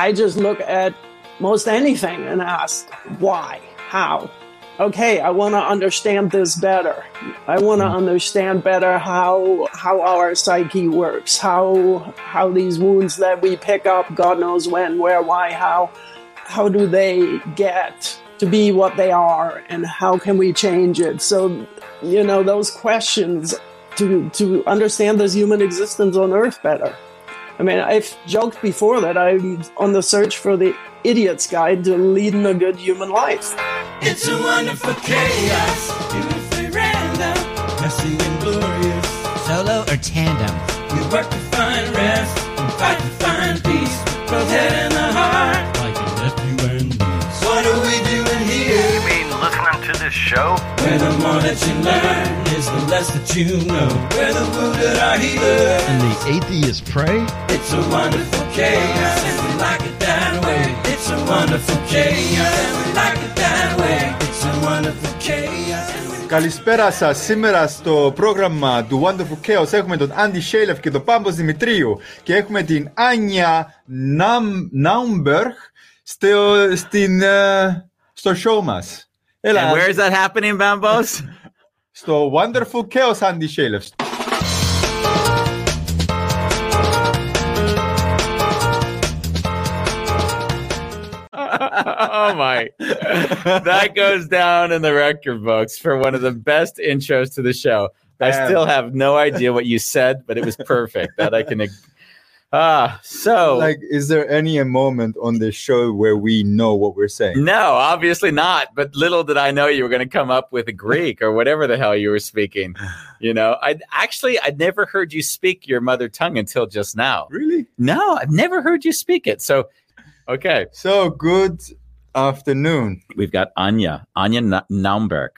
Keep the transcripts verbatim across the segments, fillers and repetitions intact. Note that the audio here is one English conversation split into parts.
I just look at most anything and ask, why? How? Okay, I want to understand this better. I want to understand better how how our psyche works, how how these wounds that we pick up, God knows when, where, why, how, how do they get to be what they are, and how can we change it? So, you know, those questions to to understand this human existence on Earth better. I mean, I've joked before that I'm on the search for the idiot's guide to leading a good human life. It's a wonderful chaos, beautifully random, messy and glorious, solo or tandem. We work to find rest, and fight to find peace, both head and the heart, like a nephew and niece. What are we doing here? You mean listening to this show? Where the more that you learn is the less that you know. Where the wounded are healers and the atheists pray. It's a wonderful chaos, and we like it that way. It's a wonderful chaos, and we like it that way. It's a wonderful chaos. Καλησπέρα σας. Σήμερα στο πρόγραμμα του Wonderful Chaos έχουμε τον Andy Chaliff και τον Bambos Dimitriou και έχουμε την Aine Naumburg στο, στην, στο show μας. Έλα, and where is that happening, Bambos? Στο Wonderful Chaos, Andy Chaliff. Oh my, that goes down in the record books for one of the best intros to the show. I um, still have no idea what you said, but it was perfect. That I can. Ah, so like, is there any moment on this show where we know what we're saying? No, obviously not. But little did I know you were going to come up with a Greek or whatever the hell you were speaking. You know, I actually I'd never heard you speak your mother tongue until just now. Really? No, I've never heard you speak it. So, okay. So good. Afternoon. We've got Aine, Aine Na- Naumburg.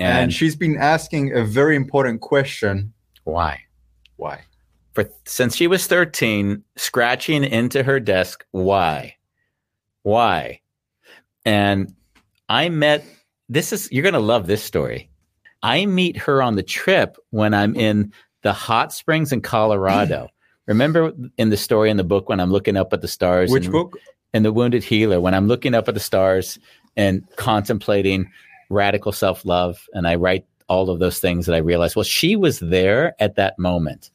And, and she's been asking a very important question. Why? Why? For since she was thirteen, scratching into her desk, why? Why? And I met, this is, you're going to love this story. I meet her on the trip when I'm in the hot springs in Colorado. Remember in the story in the book when I'm looking up at the stars? Which and, book? And The Wounded Healer, when I'm looking up at the stars and contemplating radical self-love, and I write all of those things that I realized, well, she was there at that moment.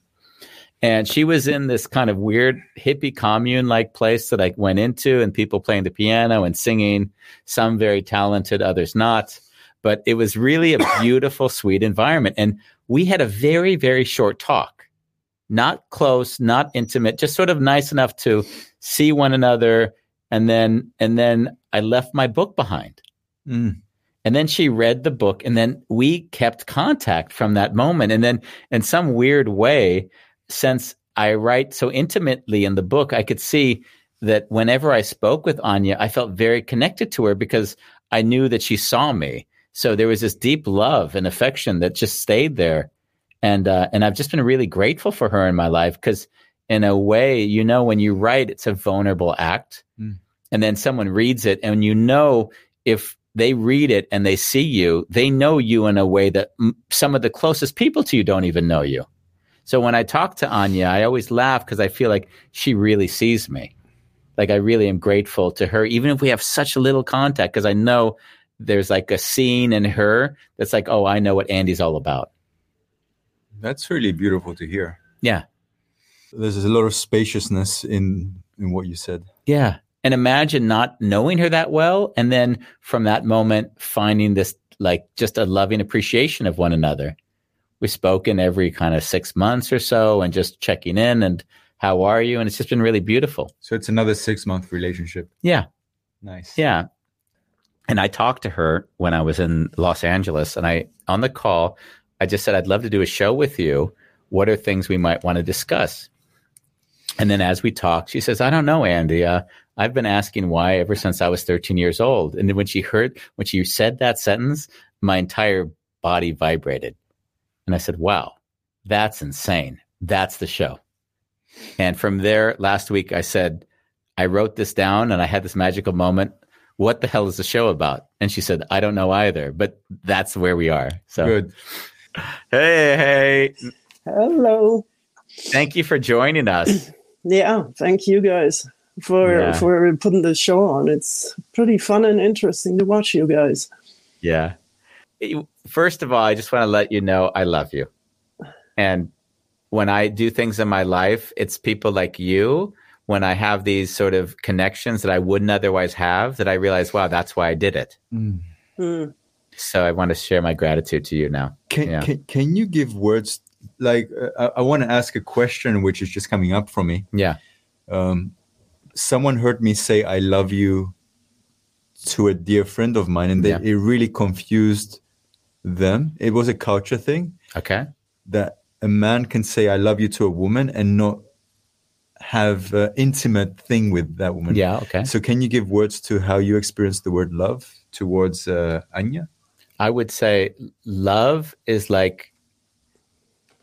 And she was in this kind of weird hippie commune-like place that I went into, and people playing the piano and singing, some very talented, others not. But it was really a beautiful, sweet environment. And we had a very, very short talk. Not close, not intimate, just sort of nice enough to see one another. And then and then I left my book behind. Mm. And then she read the book, and then we kept contact from that moment. And then in some weird way, since I write so intimately in the book, I could see that whenever I spoke with Aine, I felt very connected to her because I knew that she saw me. So there was this deep love and affection that just stayed there. And uh, and I've just been really grateful for her in my life because in a way, you know, when you write, it's a vulnerable act. Mm. And then someone reads it, and you know, if they read it and they see you, they know you in a way that m- some of the closest people to you don't even know you. So when I talk to Aine, I always laugh because I feel like she really sees me. Like I really am grateful to her, even if we have such little contact, because I know there's like a scene in her that's like, oh, I know what Andy's all about. That's really beautiful to hear. Yeah. There's a lot of spaciousness in, in what you said. Yeah. And imagine not knowing her that well. And then from that moment, finding this, like, just a loving appreciation of one another. We spoke in every kind of six months or so and just checking in and how are you? And it's just been really beautiful. So it's another six month relationship. Yeah. Nice. Yeah. And I talked to her when I was in Los Angeles, and I, on the call, I just said, I'd love to do a show with you. What are things we might want to discuss? And then as we talked, she says, I don't know, Andy, uh, I've been asking why ever since I was thirteen years old. And then when she heard, when she said that sentence, my entire body vibrated. And I said, wow, that's insane. That's the show. And from there, last week, I said, I wrote this down and I had this magical moment. What the hell is the show about? And she said, I don't know either, but that's where we are. So good. Hey, hey. Hello. Thank you for joining us. Yeah, thank you guys for yeah. for putting the show on. It's pretty fun and interesting to watch you guys. Yeah. First of all, I just want to let you know I love you. And when I do things in my life, it's people like you. When I have these sort of connections that I wouldn't otherwise have, that I realize, wow, that's why I did it. Mm. Mm. So I want to share my gratitude to you now. Can yeah. can, can you give words? Like, uh, I want to ask a question, which is just coming up for me. Yeah. Um, someone heard me say, I love you to a dear friend of mine. And they, yeah. it really confused them. It was a culture thing. Okay. That a man can say, I love you to a woman and not have an intimate thing with that woman. Yeah, okay. So can you give words to how you experience the word love towards uh, Aine? I would say love is like,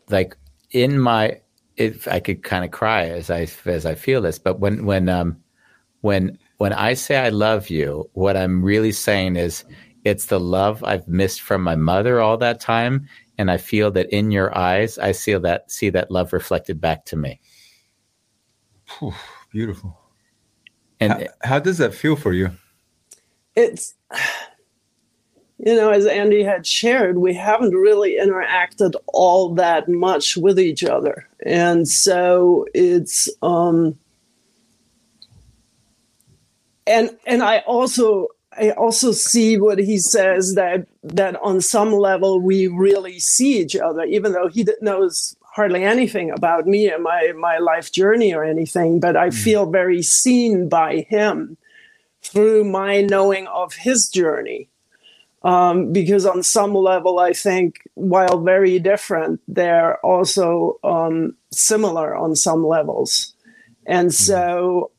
like in my, if I could kind of cry as I, as I feel this, but when, when, um, when, when I say I love you, what I'm really saying is it's the love I've missed from my mother all that time. And I feel that in your eyes, I see that, see that love reflected back to me. Whew, beautiful. And how, it, how does that feel for you? It's, you know, as Andy had shared, we haven't really interacted all that much with each other. And so it's, um, and, and I also, I also see what he says that, that on some level we really see each other, even though he knows hardly anything about me and my, my life journey or anything, but I feel very seen by him through my knowing of his journey. Um, because on some level, I think, while very different, they're also um, similar on some levels. And so,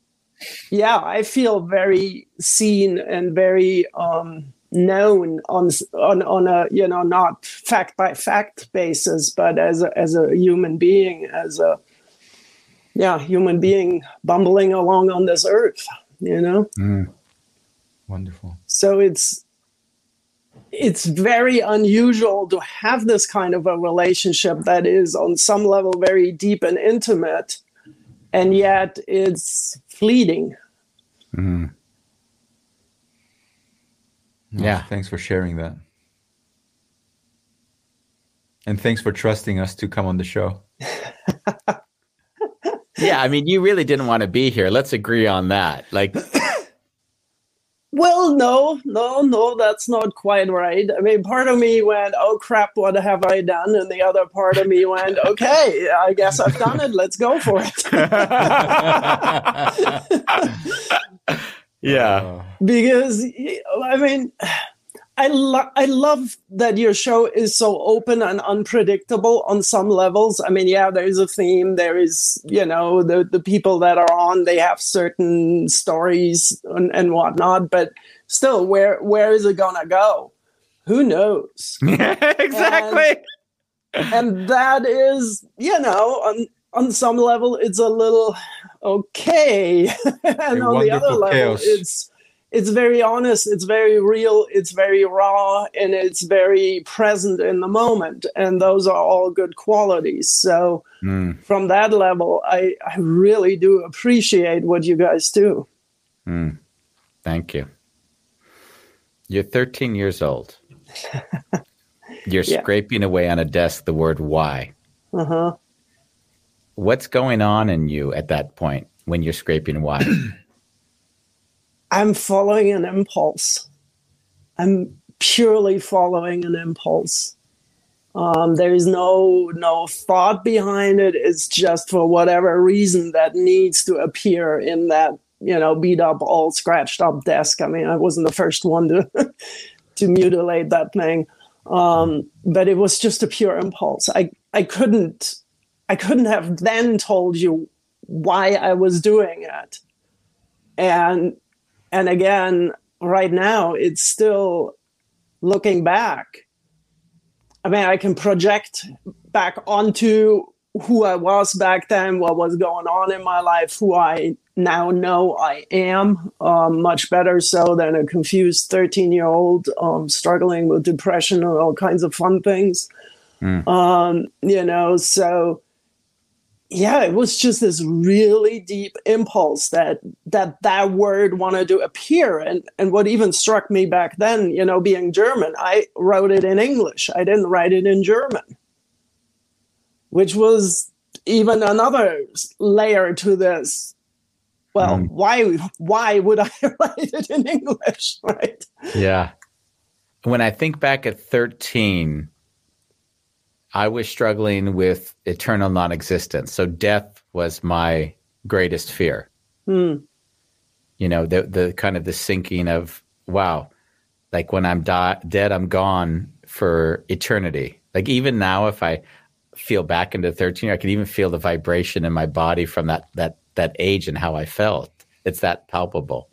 yeah, I feel very seen and very um, known on on on a, you know, not fact by fact basis, but as a, as a human being, as a yeah human being bumbling along on this earth, you know. Mm. Wonderful. So it's. It's very unusual to have this kind of a relationship that is on some level very deep and intimate, and yet it's fleeting. Mm. Yeah. Well, thanks for sharing that. And thanks for trusting us to come on the show. Yeah, I mean, you really didn't want to be here. Let's agree on that. Like... Well, no, no, no, that's not quite right. I mean, part of me went, oh, crap, what have I done? And the other part of me went, okay, I guess I've done it. Let's go for it. Yeah. Because, I mean, I, lo- I love that your show is so open and unpredictable on some levels. I mean, yeah, there is a theme. There is, you know, the, the people that are on, they have certain stories and, and whatnot. But still, where where is it going to go? Who knows? Exactly. And, and that is, you know, on, on some level, it's a little okay. And a on the other level, chaos. it's... It's very honest, it's very real, it's very raw, and it's very present in the moment. And those are all good qualities. So mm. from that level, I, I really do appreciate what you guys do. Mm. Thank you. You're thirteen years old. You're yeah. scraping away on a desk the word why. Uh-huh. What's going on in you at that point when you're scraping why? I'm following an impulse. I'm purely following an impulse. Um, there is no no thought behind it. It's just for whatever reason that needs to appear in that, you know, beat up, all scratched up desk. I mean, I wasn't the first one to to mutilate that thing, um, but it was just a pure impulse. I I couldn't I couldn't have then told you why I was doing it. And, and again, right now, it's still looking back. I mean, I can project back onto who I was back then, what was going on in my life, who I now know I am, um, much better so than a confused thirteen-year-old um, struggling with depression and all kinds of fun things. Mm. Um, you know, so yeah, it was just this really deep impulse that that, that word wanted to appear. And, and what even struck me back then, you know, being German, I wrote it in English. I didn't write it in German, which was even another layer to this. Well, um, why why would I write it in English, right? Yeah. When I think back at thirteen, I was struggling with eternal non-existence. So death was my greatest fear. Mm. You know, the the kind of the sinking of, wow, like when I'm di- dead, I'm gone for eternity. Like even now, if I feel back into thirteen, I can even feel the vibration in my body from that that. that age and how I felt. It's that palpable.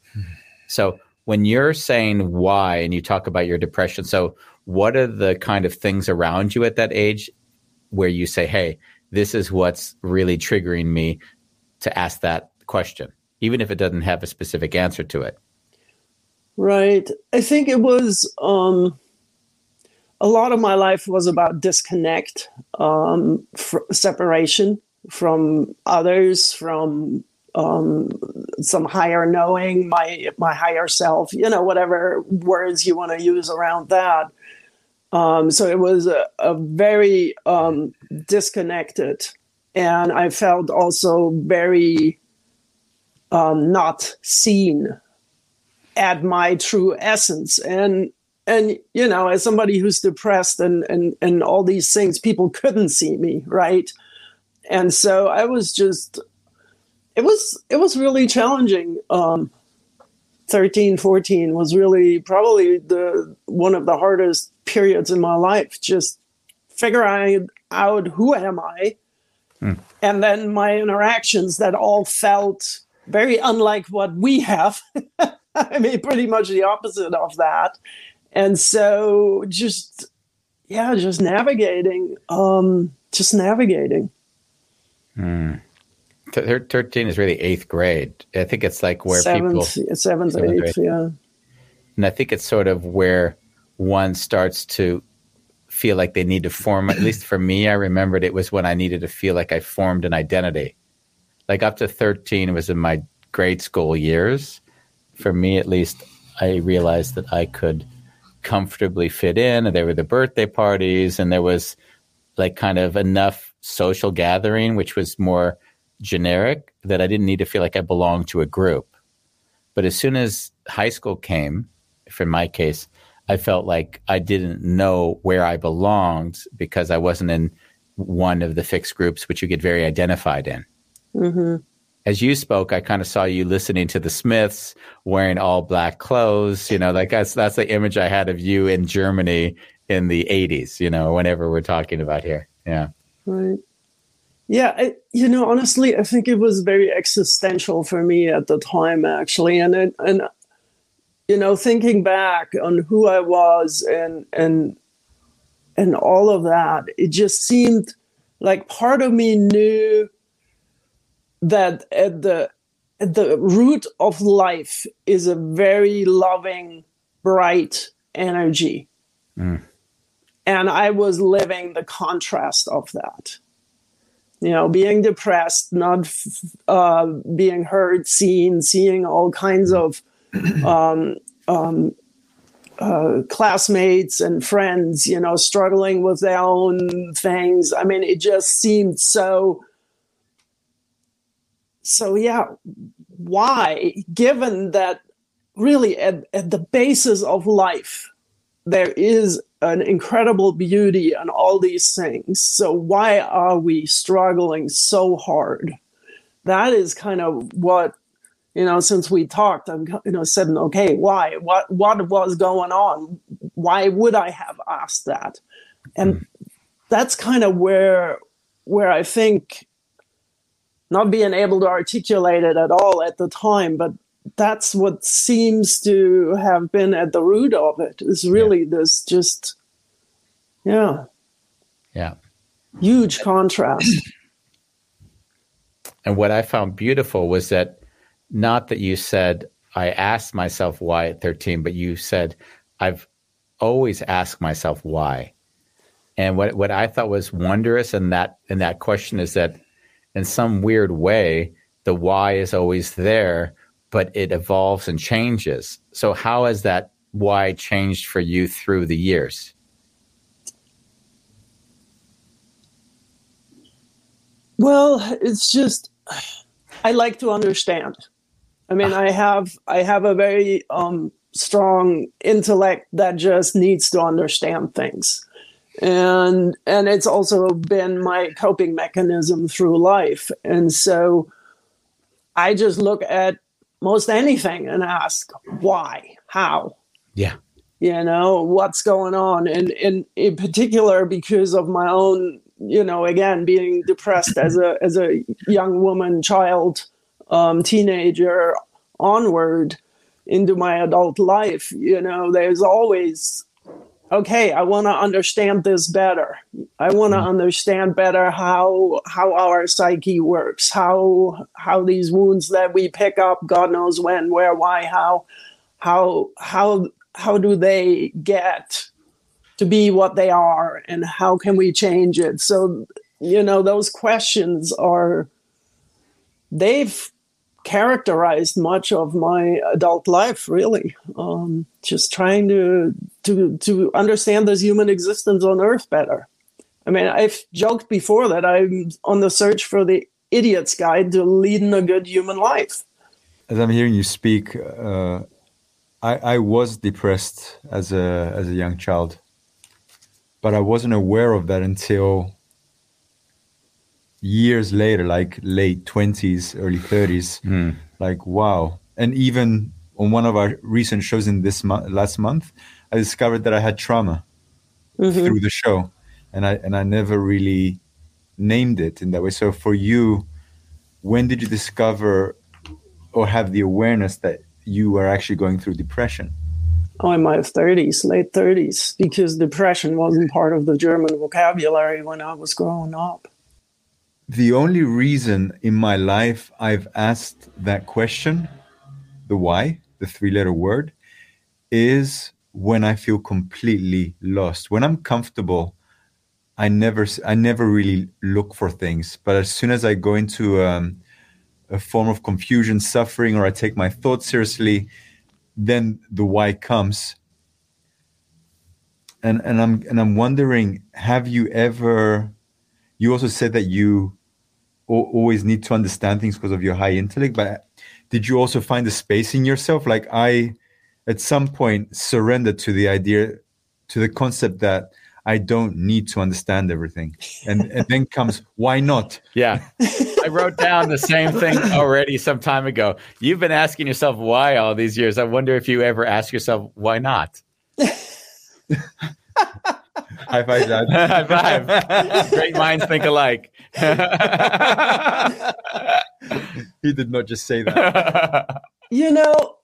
So when you're saying why, and you talk about your depression, so what are the kind of things around you at that age where you say, hey, this is what's really triggering me to ask that question, even if it doesn't have a specific answer to it? Right. I think it was, um, a lot of my life was about disconnect, um, fr- separation, from others, from um, some higher knowing, my my higher self, you know, whatever words you want to use around that. Um, so it was a, a very um, disconnected. And I felt also very um, not seen at my true essence. And, and you know, as somebody who's depressed and, and, and all these things, people couldn't see me, right? And so I was just, it was, it was really challenging. Um, thirteen, fourteen was really probably the, one of the hardest periods in my life, just figuring out who am I? Mm. And then my interactions that all felt very unlike what we have. I mean, pretty much the opposite of that. And so just, yeah, just navigating, um, just navigating. Mm. thirteen is really eighth grade. I think it's like where seventh, people... Seventh, seventh eighth, grade. Yeah. And I think it's sort of where one starts to feel like they need to form, at least for me, I remembered it was when I needed to feel like I formed an identity. Like up to thirteen, it was in my grade school years. For me, at least, I realized that I could comfortably fit in. And there were the birthday parties, and there was like kind of enough social gathering, which was more generic, that I didn't need to feel like I belonged to a group. But as soon as high school came, for my case, I felt like I didn't know where I belonged because I wasn't in one of the fixed groups, which you get very identified in. Mm-hmm. As you spoke, I kind of saw you listening to the Smiths, wearing all black clothes, you know, like that's, that's the image I had of you in Germany in the eighties, you know, whenever we're talking about here. Yeah. Right. Yeah, I, you know, honestly, I think it was very existential for me at the time, actually. And, it, and you know, thinking back on who I was and, and, and all of that, it just seemed like part of me knew that at the, at the root of life is a very loving, bright energy. Mm. And I was living the contrast of that, you know, being depressed, not uh, being heard, seen, seeing all kinds of um, um, uh, classmates and friends, you know, struggling with their own things. I mean, it just seemed so, so yeah, why, given that really at, at the basis of life, there is an incredible beauty and all these things. So why are we struggling so hard? That is kind of what, you know, since we talked, I'm, you know, said, okay, why, what, what was going on? Why would I have asked that? And that's kind of where, where I think not being able to articulate it at all at the time, but that's what seems to have been at the root of it, is really yeah. this just, yeah. Yeah. Huge contrast. And what I found beautiful was that, not that you said, I asked myself why at thirteen, but you said, I've always asked myself why. And what what I thought was wondrous in that, in that question is that in some weird way, the why is always there, but it evolves and changes. So how has that why changed for you through the years? Well, it's just, I like to understand. I mean, I have I have a very um, strong intellect that just needs to understand things. And and it's also been my coping mechanism through life. And so I just look at most anything and ask why, how, yeah, you know, what's going on. And, and in particular, because of my own, you know, again, being depressed as a as a young woman, child, um, teenager onward into my adult life, you know, there's always, okay, I want to understand this better. I want to mm-hmm. understand better how how our psyche works, how how these wounds that we pick up, God knows when, where, why, how, how how how do they get to be what they are, and how can we change it? So, you know, those questions are, they've characterized much of my adult life, really. Um, just trying to, to, to understand this human existence on Earth better. I mean, I've joked before that I'm on the search for the idiot's guide to leading a good human life. As I'm hearing you speak, uh, I, I was depressed as a, as a young child. But I wasn't aware of that until years later, like late twenties, early thirties. Mm. Like, wow. And even on one of our recent shows in this mo- last month, I discovered that I had trauma mm-hmm. through the show. And I and I never really named it in that way. So for you, when did you discover or have the awareness that you were actually going through depression? Oh, in my thirties, late thirties, because depression wasn't part of the German vocabulary when I was growing up. The only reason in my life I've asked that question, the why, the three-letter word, is when I feel completely lost. When I'm comfortable, I never, I never really look for things. But as soon as I go into um, a form of confusion, suffering, or I take my thoughts seriously, then the why comes. And and I'm and I'm wondering, have you ever, you also said that you o- always need to understand things because of your high intellect, but did you also find a space in yourself? Like, I, at some point, surrendered to the idea, to the concept that I don't need to understand everything. And, and then comes, why not? Yeah. I wrote down the same thing already some time ago. You've been asking yourself why all these years. I wonder if you ever ask yourself, why not? High five, Dad. High five. Great minds think alike. He did not just say that. You know,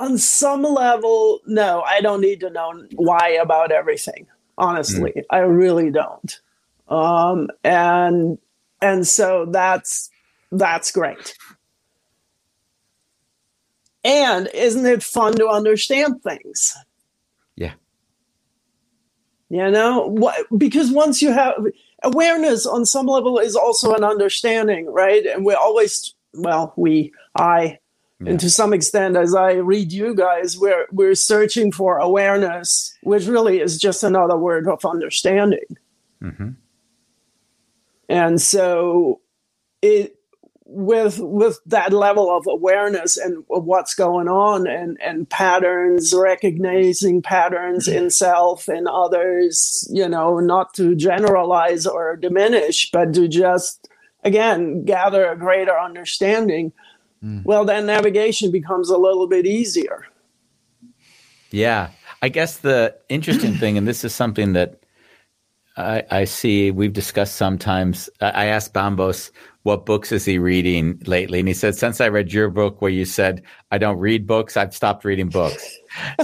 on some level, no, I don't need to know why about everything. Honestly, mm. I really don't. Um, and and so that's that's great. And isn't it fun to understand things? Yeah. You know, what, because once you have awareness, on some level is also an understanding, right? And we're always, well, we, I. Yeah. And to some extent, as I read you guys, we're we're searching for awareness, which really is just another word of understanding. Mm-hmm. And so, it with with that level of awareness and what's going on, and and patterns, recognizing patterns mm-hmm. in self and others, you know, not to generalize or diminish, but to just again gather a greater understanding. Well, then navigation becomes a little bit easier. Yeah. I guess the interesting thing, and this is something that I, I see we've discussed sometimes. I asked Bambos what books is he reading lately, and he said, "Since I read your book, where you said I don't read books, I've stopped reading books."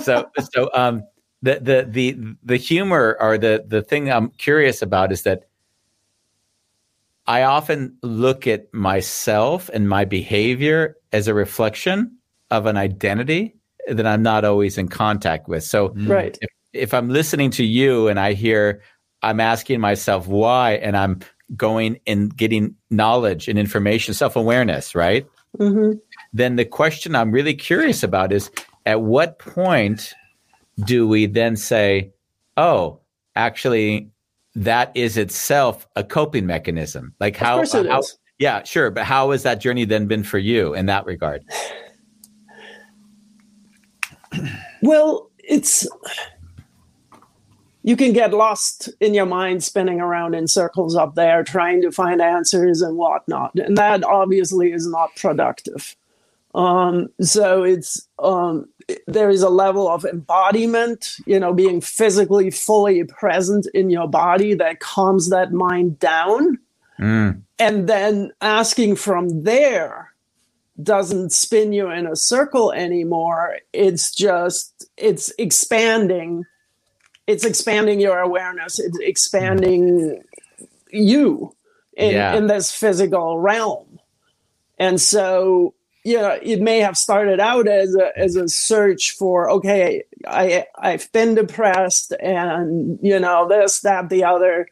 so, so um, the the the the humor or the the thing I'm curious about is that I often look at myself and my behavior as a reflection of an identity that I'm not always in contact with. So, right. if, if I'm listening to you and I hear, I'm asking myself why, and I'm going and getting knowledge and information, self-awareness, right? Mm-hmm. Then the question I'm really curious about is, at what point do we then say, oh, actually, that is itself a coping mechanism? Like how, of course it how is. Yeah, sure. But how has that journey then been for you in that regard? Well, it's, you can get lost in your mind spinning around in circles up there, trying to find answers and whatnot. And that obviously is not productive. Um, so it's, um, there is a level of embodiment, you know, being physically fully present in your body that calms that mind down. Mm. And then asking from there doesn't spin you in a circle anymore. It's just, it's expanding. It's expanding your awareness. It's expanding you in, yeah. in this physical realm. And so, you know, it may have started out as a, as a search for, okay, I, I've been depressed and, you know, this, that, the other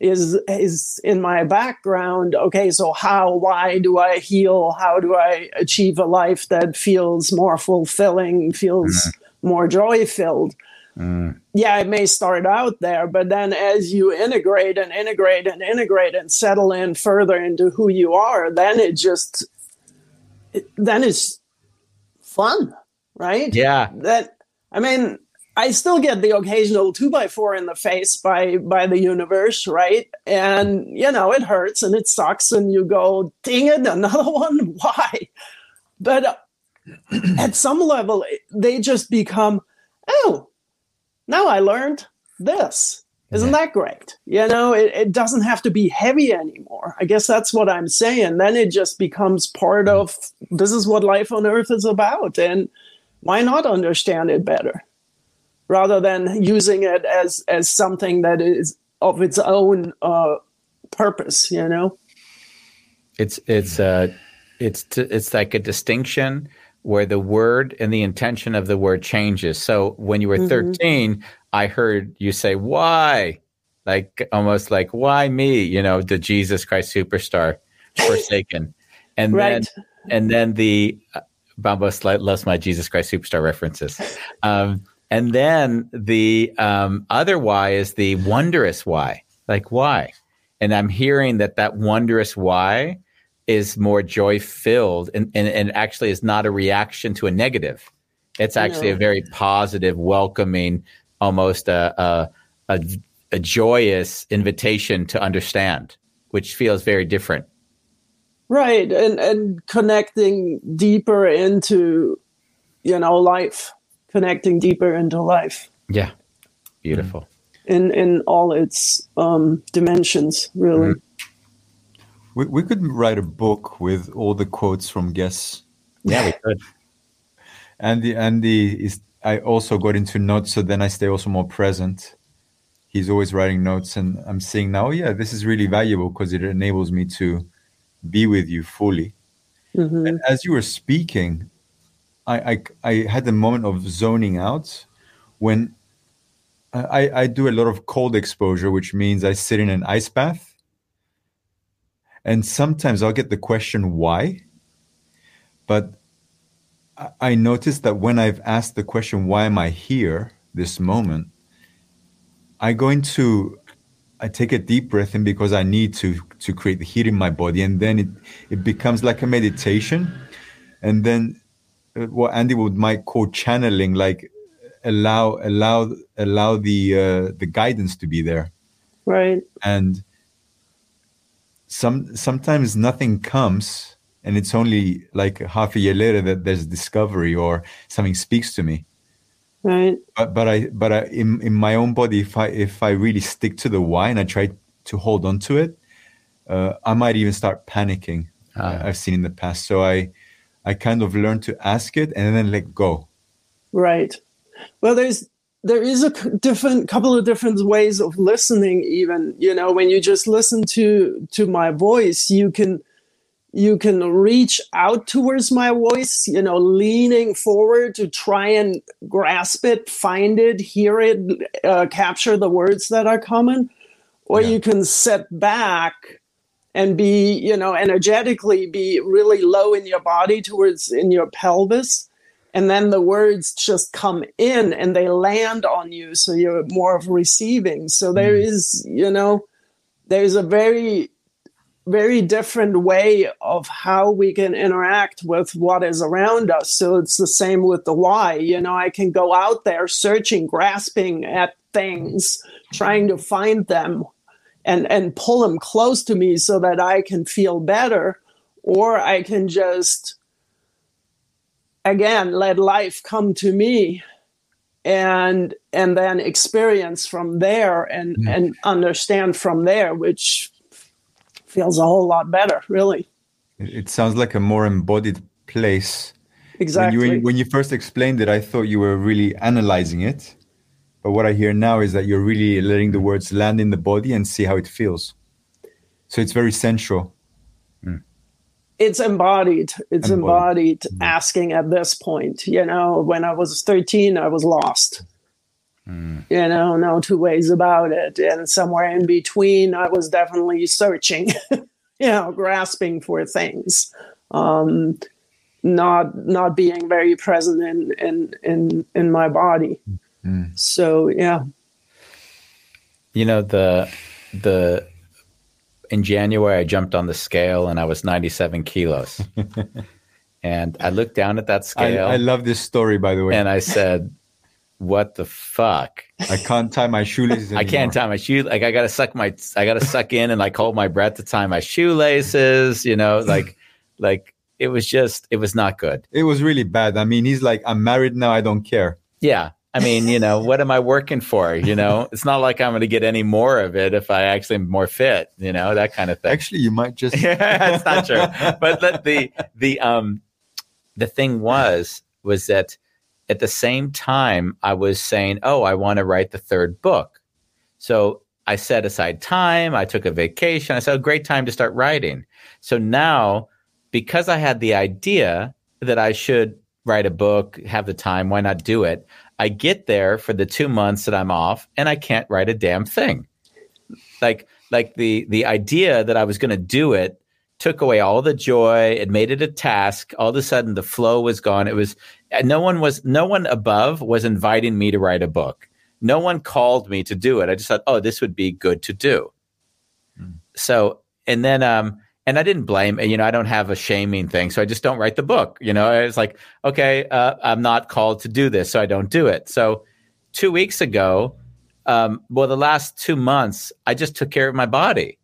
is, is in my background. Okay, so how, why do I heal? How do I achieve a life that feels more fulfilling, feels mm. more joy-filled? Mm. Yeah, it may start out there, but then as you integrate and integrate and integrate and settle in further into who you are, then it just... then it's fun, right? Yeah. That, I mean, I still get the occasional two by four in the face by, by the universe, right? And, you know, it hurts and it sucks and you go, dang it, another one? Why? But at some level, they just become, oh, now I learned this. Isn't that great? You know, it, it doesn't have to be heavy anymore. I guess that's what I'm saying. Then it just becomes part of, this is what life on Earth is about. And why not understand it better? Rather than using it as, as something that is of its own uh, purpose, you know? It's, it's, uh, it's, t- it's like a distinction where the word and the intention of the word changes. So when you were mm-hmm. thirteen, I heard you say, why? Like, almost like, why me? You know, the Jesus Christ superstar forsaken. And right. then, and then the, uh, Bambos loves my Jesus Christ superstar references. Um, and then the um, other why is the wondrous why, like why? And I'm hearing that that wondrous why is more joy filled and, and, and actually is not a reaction to a negative. It's actually no. a very positive, welcoming, almost a, a a a joyous invitation to understand, which feels very different. Right. And and connecting deeper into, you know, life, connecting deeper into life. Yeah. Beautiful. In in all its um, dimensions, really. Mm-hmm. We we could write a book with all the quotes from guests. Yeah, we could. Andy Andy is I also got into notes, so then I stay also more present. He's always writing notes, and I'm seeing now, yeah, this is really valuable because it enables me to be with you fully. Mm-hmm. And as you were speaking, I, I I had the moment of zoning out when I, I do a lot of cold exposure, which means I sit in an ice bath. And sometimes I'll get the question, why? But I noticed that when I've asked the question, why am I here this moment? I go into, I take a deep breath in because I need to, to create the heat in my body. And then it, it becomes like a meditation. And then what Andy would might call channeling, like allow, allow, allow the, uh, the guidance to be there. Right. And some, sometimes nothing comes. And it's only like half a year later that there's discovery or something speaks to me. Right. But, but I, but I, in, in my own body, if I, if I really stick to the why and I try to hold on to it, uh, I might even start panicking. Ah. I've seen in the past. So I, I kind of learned to ask it and then let go. Right. Well, there's, there is a different couple of different ways of listening. Even, you know, when you just listen to, to my voice, you can, you can reach out towards my voice, you know, leaning forward to try and grasp it, find it, hear it, uh, capture the words that are coming. Or yeah. you can sit back and be, you know, energetically be really low in your body towards in your pelvis. And then the words just come in and they land on you. So you're more of receiving. So there mm. is, you know, there's a very, very different way of how we can interact with what is around us. So it's the same with the why. You know, I can go out there searching, grasping at things, trying to find them and, and pull them close to me so that I can feel better. Or I can just, again, let life come to me and and then experience from there and, yeah. and understand from there, which feels a whole lot better, really. It sounds like a more embodied place. Exactly. When you, when you first explained it, I thought you were really analyzing it. But what I hear now is that you're really letting the words land in the body and see how it feels. So it's very sensual. Mm. It's embodied. It's embodied, embodied mm. asking at this point. You know, when I was thirteen, I was lost. Mm. You know, no two ways about it. And somewhere in between, I was definitely searching, you know, grasping for things, um, not not being very present in in in, in my body. Mm. So yeah, you know, the the in January I jumped on the scale and I was ninety-seven kilos, and I looked down at that scale. I, I love this story, by the way. And I said, what the fuck? I can't tie my shoelaces anymore. I can't tie my shoe. Like I gotta suck my. I gotta suck in and like hold my breath to tie my shoelaces. You know, like, like it was just. It was not good. It was really bad. I mean, he's like, I'm married now. I don't care. Yeah, I mean, you know, what am I working for? You know, it's not like I'm going to get any more of it if I actually am more fit. You know, that kind of thing. Actually, you might just. Yeah, it's not true. But let the the um the thing was was that. At the same time, I was saying, oh, I want to write the third book. So I set aside time. I took a vacation. I said, oh, great time to start writing. So now, because I had the idea that I should write a book, have the time, why not do it? I get there for the two months that I'm off, and I can't write a damn thing. Like, like the, the idea that I was going to do it took away all the joy. It made it a task. All of a sudden, the flow was gone. It was... No one was, no one above was inviting me to write a book. No one called me to do it. I just thought, oh, this would be good to do. Mm. So, and then, um, and I didn't blame, you know, I don't have a shaming thing. So I just don't write the book. You know, I was like, okay, uh, I'm not called to do this. So I don't do it. So two weeks ago, um, well, the last two months, I just took care of my body.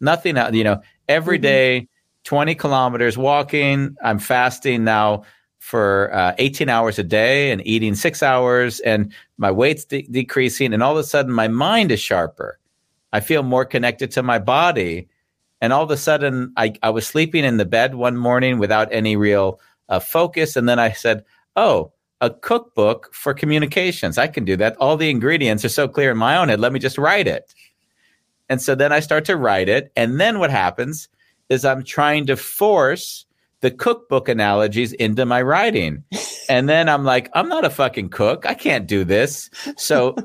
Nothing, you know, every mm-hmm. day, twenty kilometers walking. I'm fasting now for uh, eighteen hours a day and eating six hours and my weight's de- decreasing. And all of a sudden my mind is sharper. I feel more connected to my body. And all of a sudden I, I was sleeping in the bed one morning without any real uh, focus. And then I said, oh, a cookbook for communications. I can do that. All the ingredients are so clear in my own head. Let me just write it. And so then I start to write it. And then what happens is I'm trying to force the cookbook analogies into my writing. And then I'm like, I'm not a fucking cook. I can't do this. So,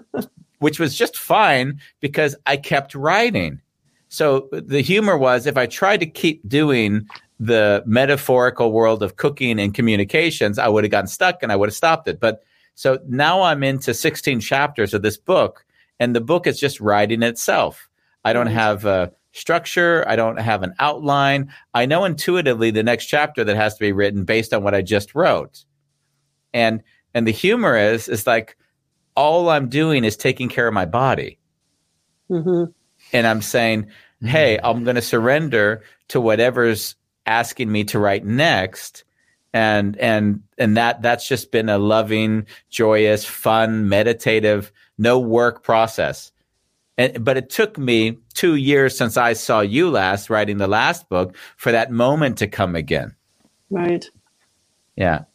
which was just fine because I kept writing. So the humor was if I tried to keep doing the metaphorical world of cooking and communications, I would have gotten stuck and I would have stopped it. But so now I'm into sixteen chapters of this book and the book is just writing itself. I don't have a structure. I don't have an outline. I know intuitively the next chapter that has to be written based on what I just wrote. And and the humor is, is like, all I'm doing is taking care of my body. Mm-hmm. And I'm saying, hey, I'm going to surrender to whatever's asking me to write next. And, and, and that, that's just been a loving, joyous, fun, meditative, no work process. And, but it took me two years since I saw you last, writing the last book, for that moment to come again. Right. Yeah.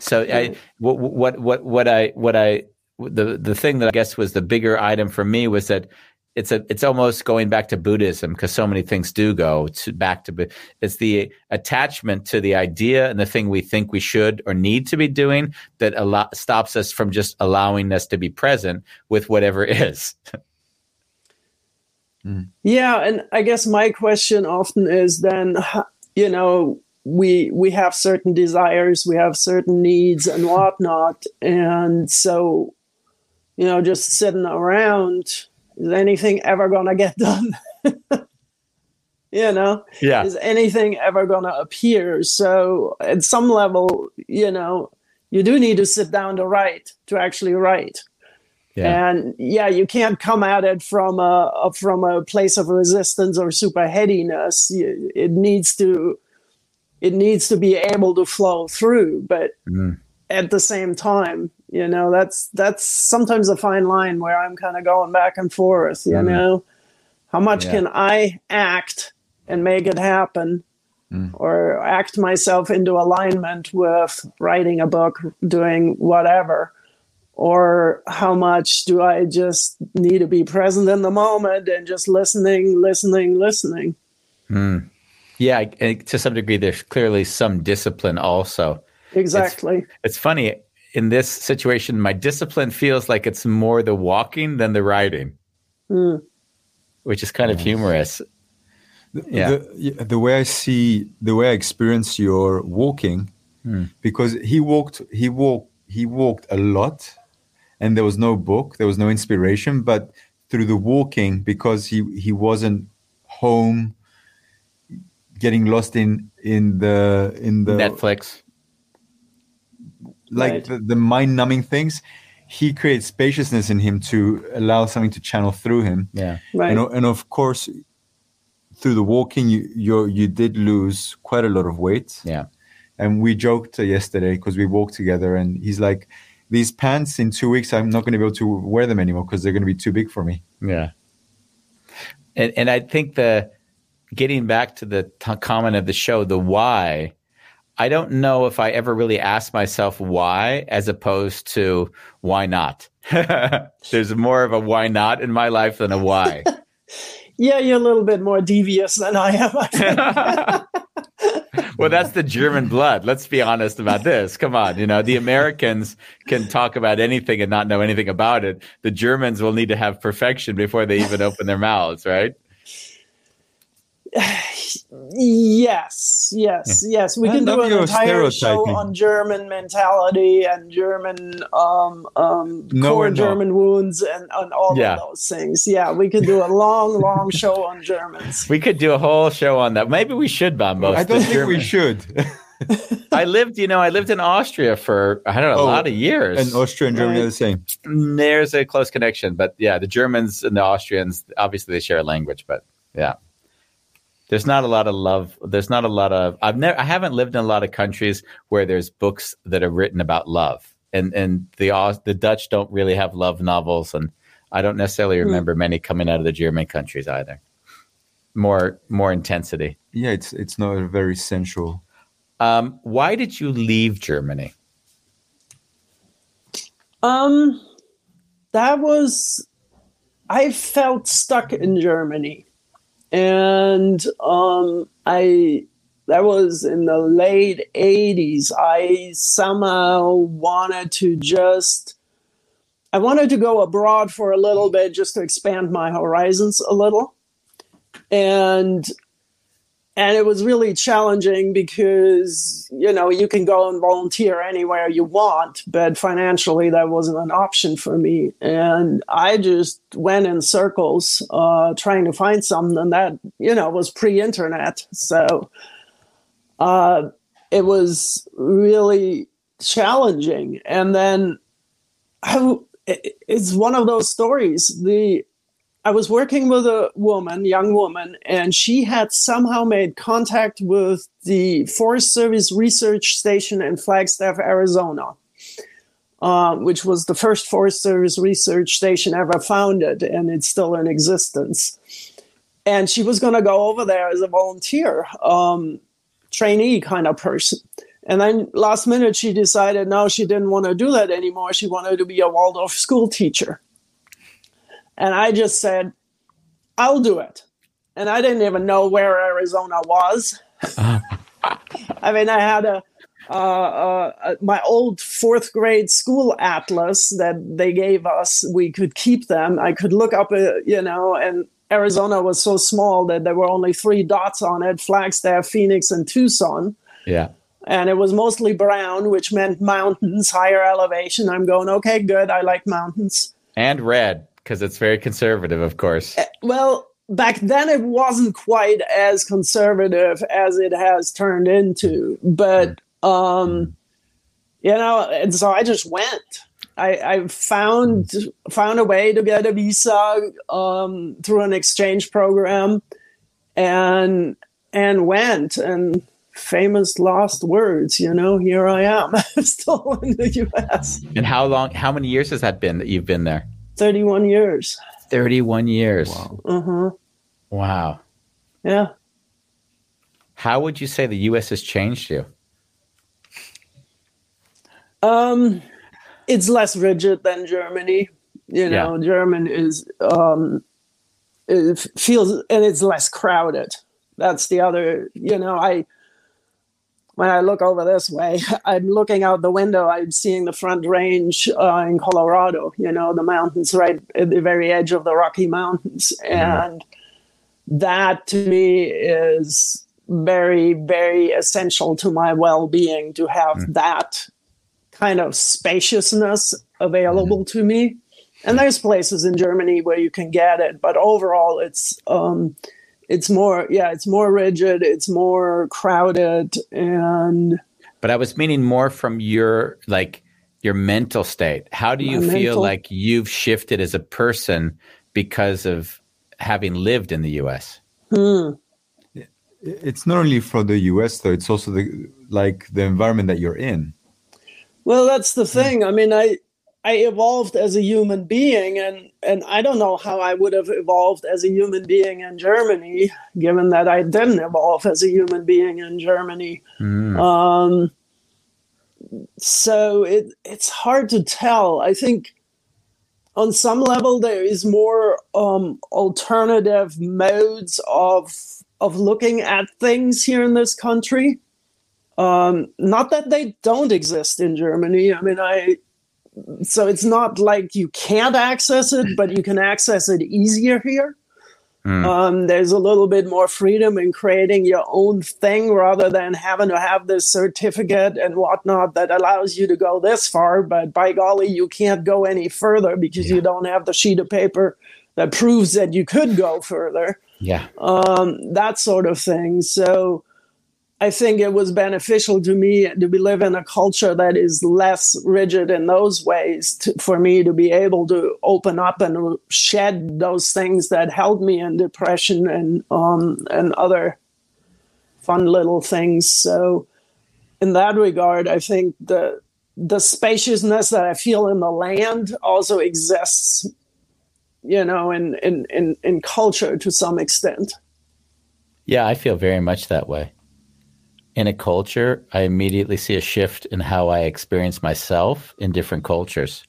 So I, what, what, what, what I, what I, the, the thing that I guess was the bigger item for me was that it's a, it's almost going back to Buddhism, because so many things do go to, back to, it's the attachment to the idea and the thing we think we should or need to be doing that a lot stops us from just allowing us to be present with whatever is. Mm. Yeah. And I guess my question often is then, you know, we, we have certain desires, we have certain needs and whatnot. And so, you know, just sitting around, is anything ever going to get done? You know, yeah. Is anything ever going to appear? So at some level, you know, you do need to sit down to write, to actually write. Yeah. And yeah, you can't come at it from a, from a place of resistance or super headiness. It needs to, it needs to be able to flow through, but mm. at the same time, you know, that's that's sometimes a fine line where I'm kind of going back and forth, you mm. know, how much yeah. can I act and make it happen mm. or act myself into alignment with writing a book, doing whatever, or how much do I just need to be present in the moment and just listening, listening, listening. Mm. Yeah, to some degree, there's clearly some discipline also. Exactly. It's, it's funny, in this situation, my discipline feels like it's more the walking than the riding, mm. which is kind yes. of humorous. The, yeah. the, the way I see, the way I experience your walking, mm. because he walked, he walked, he walked a lot, and there was no book, there was no inspiration, but through the walking, because he, he wasn't home, getting lost in in the in the Netflix, like right. the, the mind numbing things, he creates spaciousness in him to allow something to channel through him. Yeah, right. And, and of course, through the walking, you you you did lose quite a lot of weight. Yeah, and we joked yesterday because we walked together, and he's like, "These pants in two weeks, I'm not going to be able to wear them anymore because they're going to be too big for me." Yeah, and and I think the. Getting back to the t- comment of the show, the why, I don't know if I ever really asked myself why, as opposed to why not. There's more of a why not in my life than a why. Yeah, you're a little bit more devious than I am. I Well, that's the German blood. Let's be honest about this. Come on. You know, the Americans can talk about anything and not know anything about it. The Germans will need to have perfection before they even open their mouths, right? Yes, yes, yes. We can do an entire show on German mentality and German um, um, no, core German wounds and on all yeah. of those things. Yeah, we could do a long, long show on Germans. We could do a whole show on that. Maybe we should, Bambos. I don't think German. We should. I lived, you know, I lived in Austria for, I don't know, a oh, lot of years. And Austria and Germany right. are the same. There's a close connection. But yeah, the Germans and the Austrians, obviously they share a language, but yeah. There's not a lot of love. There's not a lot of. I've never. I haven't lived in a lot of countries where there's books that are written about love, and and the the Dutch don't really have love novels, and I don't necessarily remember mm. many coming out of the German countries either. More more intensity. Yeah, it's it's not very sensual. Um, why did you leave Germany? Um, that was. I felt stuck in Germany. And um, I, that was in the late eighties. I somehow wanted to just, I wanted to go abroad for a little bit just to expand my horizons a little. And, and it was really challenging because, you know, you can go and volunteer anywhere you want, but financially that wasn't an option for me. And I just went in circles uh, trying to find something that, you know, was pre-internet. So uh, it was really challenging. And then I, it's one of those stories. The I was working with a woman, young woman, and she had somehow made contact with the Forest Service Research Station in Flagstaff, Arizona, uh, which was the first Forest Service Research Station ever founded, and it's still in existence. And she was going to go over there as a volunteer, um, trainee kind of person. And then last minute, she decided no, she didn't want to do that anymore. She wanted to be a Waldorf school teacher. And I just said, I'll do it. And I didn't even know where Arizona was. Uh-huh. I mean, I had a, uh, uh, my old fourth grade school atlas that they gave us. We could keep them. I could look up, a, you know, and Arizona was so small that there were only three dots on it: Flagstaff, Phoenix, and Tucson. Yeah. And it was mostly brown, which meant mountains, higher elevation. I'm going, okay, good. I like mountains. And red. Because it's very conservative, of course. Well, back then it wasn't quite as conservative as it has turned into. But, um, you know, and so I just went. I, I found found a way to get a visa um, through an exchange program and and went. And famous last words, you know, here I am. I'm still in the U S. And how long, how many years has that been that you've been there? Thirty-one years. Thirty-one years. Wow. Uh-huh. Wow. Yeah. How would you say the U S has changed you? Um, it's less rigid than Germany. You know, yeah. German is um, it feels, and it's less crowded. That's the other. You know, I. When I look over this way, I'm looking out the window. I'm seeing the Front Range uh, in Colorado, you know, the mountains right at the very edge of the Rocky Mountains. And mm-hmm. that to me is very, very essential to my well-being, to have mm-hmm. that kind of spaciousness available mm-hmm. to me. And there's places in Germany where you can get it, but overall it's... Um, It's more, yeah, it's more rigid, it's more crowded, and... But I was meaning more from your, like, your mental state. How do you feel mental... like you've shifted as a person because of having lived in the U S? Hmm. It's not only for the U S, though, it's also, the like, the environment that you're in. Well, that's the thing. Hmm. I mean, I... I evolved as a human being, and, and I don't know how I would have evolved as a human being in Germany, given that I didn't evolve as a human being in Germany. Mm. Um, so it it's hard to tell. I think on some level there is more um, alternative modes of of looking at things here in this country. Um, not that they don't exist in Germany. I mean, I... So it's not like you can't access it, but you can access it easier here. Mm. Um, there's a little bit more freedom in creating your own thing rather than having to have this certificate and whatnot that allows you to go this far. But by golly, you can't go any further because yeah. you don't have the sheet of paper that proves that you could go further. Yeah, um, that sort of thing. So I think it was beneficial to me to be live in a culture that is less rigid in those ways to, for me to be able to open up and shed those things that held me in depression and um, and other fun little things. So in that regard, I think the the spaciousness that I feel in the land also exists, you know, in in, in, in culture to some extent. Yeah, I feel very much that way. In a culture, I immediately see a shift in how I experience myself in different cultures.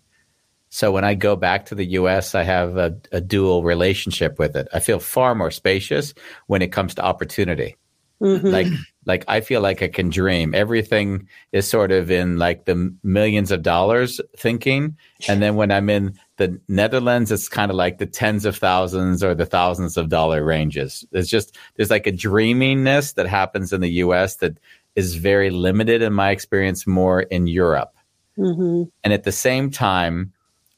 So when I go back to the U S, I have a, a dual relationship with it. I feel far more spacious when it comes to opportunity. Mm-hmm. Like, like I feel like I can dream. Everything is sort of in like the millions of dollars thinking. And then when I'm in the Netherlands, it's kind of like the tens of thousands or the thousands of dollar ranges. There's just, there's like a dreaminess that happens in the U S that is very limited in my experience, more in Europe. Mm-hmm. And at the same time,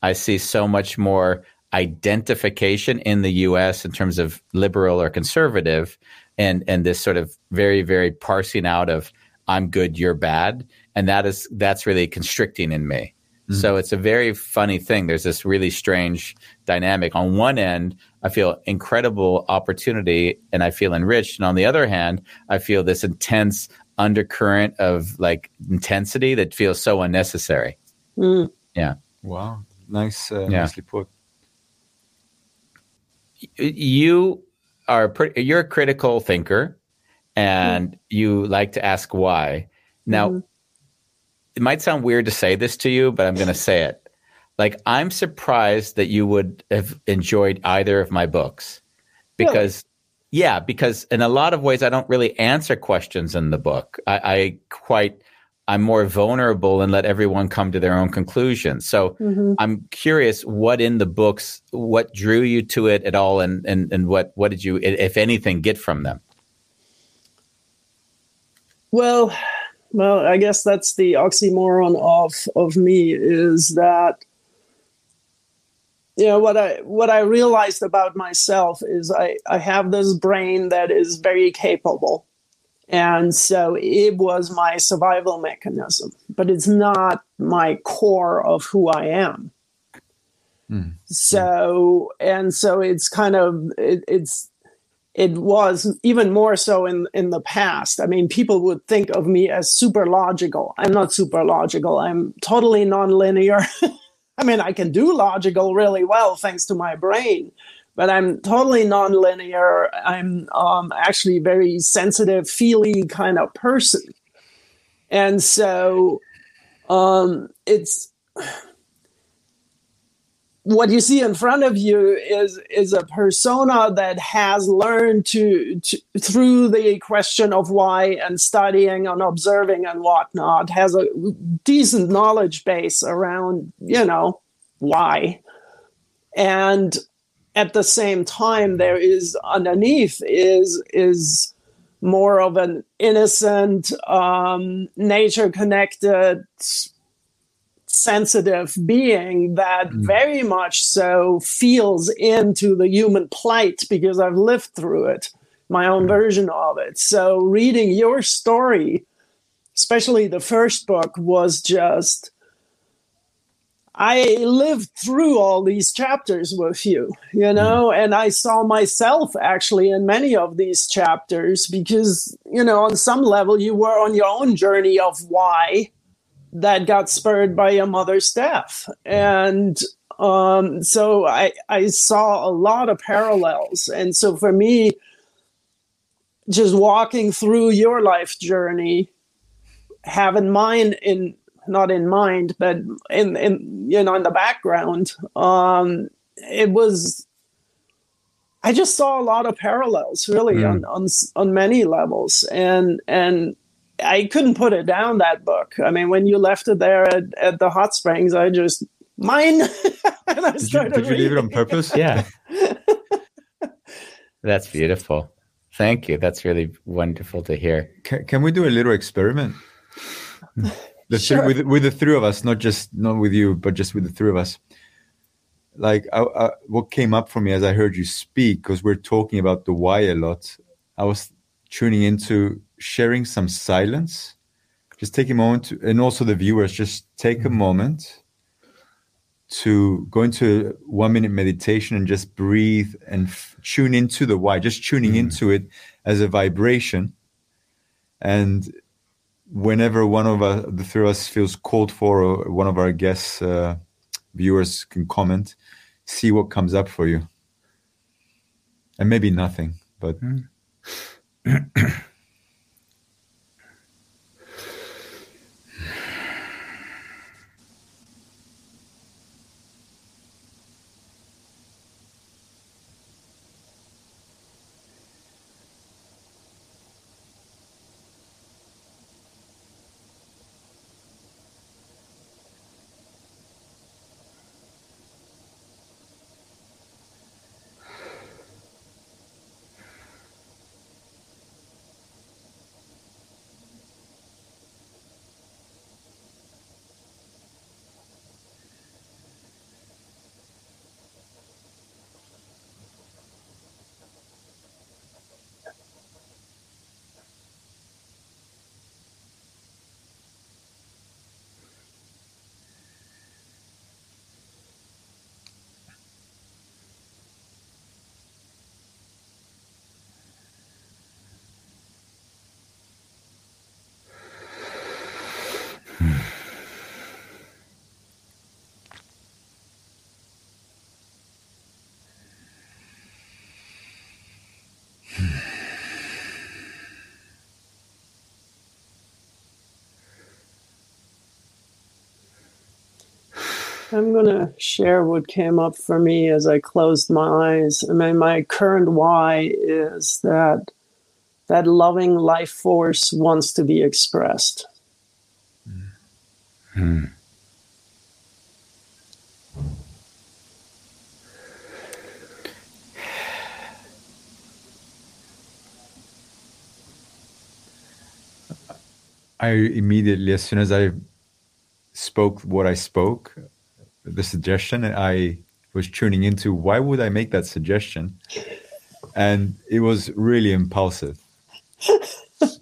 I see so much more identification in the U S in terms of liberal or conservative, and and this sort of very, very parsing out of I'm good, you're bad. And that is, that's really constricting in me. Mm-hmm. So it's a very funny thing. There's this really strange dynamic. On one end, I feel incredible opportunity and I feel enriched. And on the other hand, I feel this intense undercurrent of like intensity that feels so unnecessary. Mm. Yeah. Wow. Nice. Uh, yeah. Nicely put. You are pretty, you're a critical thinker and mm. you like to ask why. Now, mm. it might sound weird to say this to you, but I'm going to say it. Like, I'm surprised that you would have enjoyed either of my books because, really? yeah, because in a lot of ways, I don't really answer questions in the book. I, I quite, I'm more vulnerable and let everyone come to their own conclusions. So mm-hmm. I'm curious what in the books, what drew you to it at all? And, and, and what, what did you, if anything, get from them? Well, well, I guess that's the oxymoron of, of me is that, you know, what I what I realized about myself is I, I have this brain that is very capable. And so it was my survival mechanism, but it's not my core of who I am. Mm. So, and so it's kind of, it, it's, it was even more so in, in the past. I mean, people would think of me as super logical. I'm not super logical. I'm totally nonlinear. I mean, I can do logical really well, thanks to my brain, but I'm totally nonlinear. I'm um, actually very sensitive, feely kind of person. And so um, it's... what you see in front of you is is a persona that has learned to, to through the question of why and studying and observing and whatnot, has a decent knowledge base around, you know, why. And at the same time, there is underneath is is more of an innocent, um, nature-connected, sensitive being that very much so feels into the human plight because I've lived through it, my own version of it. So reading your story, especially the first book, was just, I lived through all these chapters with you, you know, and I saw myself actually in many of these chapters because, you know, on some level you were on your own journey of why that got spurred by your mother's death. And um, so I, I saw a lot of parallels. And so for me, just walking through your life journey, having mine in, not in mind, but in, in you know, in the background, um, it was, I just saw a lot of parallels really mm. on, on, on many levels. And, and, I couldn't put it down, that book. I mean, when you left it there at, at the hot springs, I just, mine. and I did you, did you leave it on purpose? Yeah. That's beautiful. Thank you. That's really wonderful to hear. Can, can we do a little experiment? The sure. three, with, with the three of us, not just, not with you, but just with the three of us. Like I, I, what came up for me as I heard you speak, because we're talking about the why a lot, I was tuning into sharing some silence, just take a moment to, and also the viewers, just take a moment to go into a one minute meditation and just breathe and f- tune into the why, just tuning mm. into it as a vibration. And whenever one of us, the three of us feels called for, or one of our guests, uh, viewers can comment, see what comes up for you. And maybe nothing, but... Mm. I'm going to share what came up for me as I closed my eyes. I mean, my current why is that that loving life force wants to be expressed. Mm-hmm. I immediately, as soon as I spoke what I spoke, the suggestion, and I was tuning into why would I make that suggestion, and it was really impulsive, it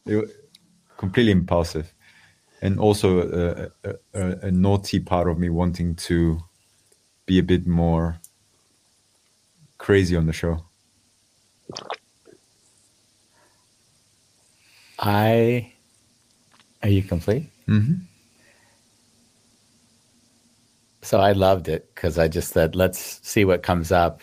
was completely impulsive, and also a, a, a naughty part of me wanting to be a bit more crazy on the show. I are you complete? Mm-hmm. So I loved it because I just said, let's see what comes up.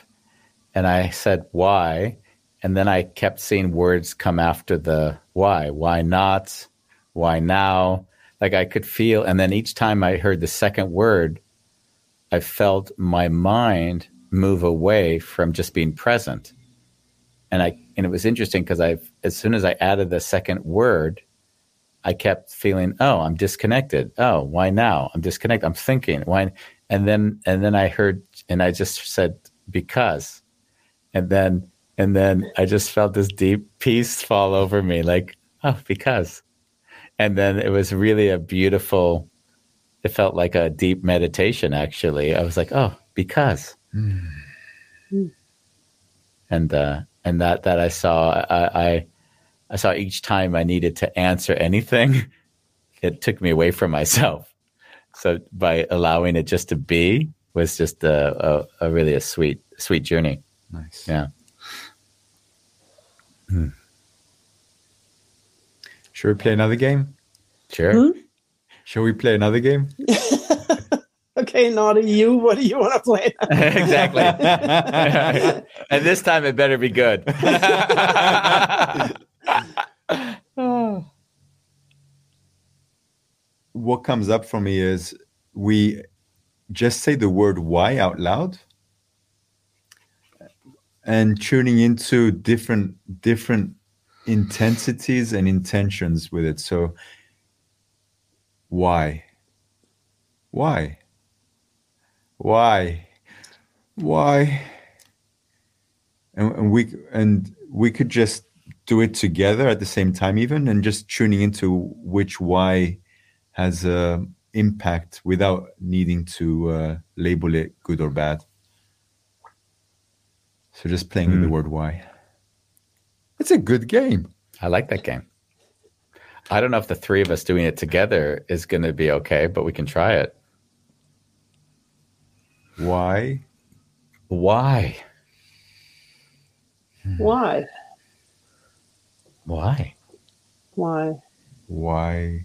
And I said, why? And then I kept seeing words come after the why. Why not? Why now? Like I could feel. And then each time I heard the second word, I felt my mind move away from just being present. And I and it was interesting because I, as soon as I added the second word, I kept feeling, oh, I'm disconnected. Oh, why now? I'm disconnected. I'm thinking. Why? And then, and then I heard, and I just said, because. And then, and then I just felt this deep peace fall over me, like, oh, because. And then it was really a beautiful, it felt like a deep meditation, actually. I was like, oh, because. Mm. And, uh, and that, that I saw, I, I I saw each time I needed to answer anything, it took me away from myself. So by allowing it just to be was just a, a, a really a sweet, sweet journey. Nice. Yeah. Hmm. Should we play another game? Sure. Hmm? Shall we play another game? Okay, naughty you, what do you want to play? Exactly. And this time it better be good. Oh. What comes up for me is we just say the word why out loud and tuning into different different intensities and intentions with it. So why? Why? Why? Why? And, and we and we could just do it together at the same time even, and just tuning into which why has a impact without needing to uh, label it good or bad. So just playing mm. with the word why. It's a good game. I like that game. I don't know if the three of us doing it together is going to be okay, but we can try it. Why? Why? Why? Why? Why? Why?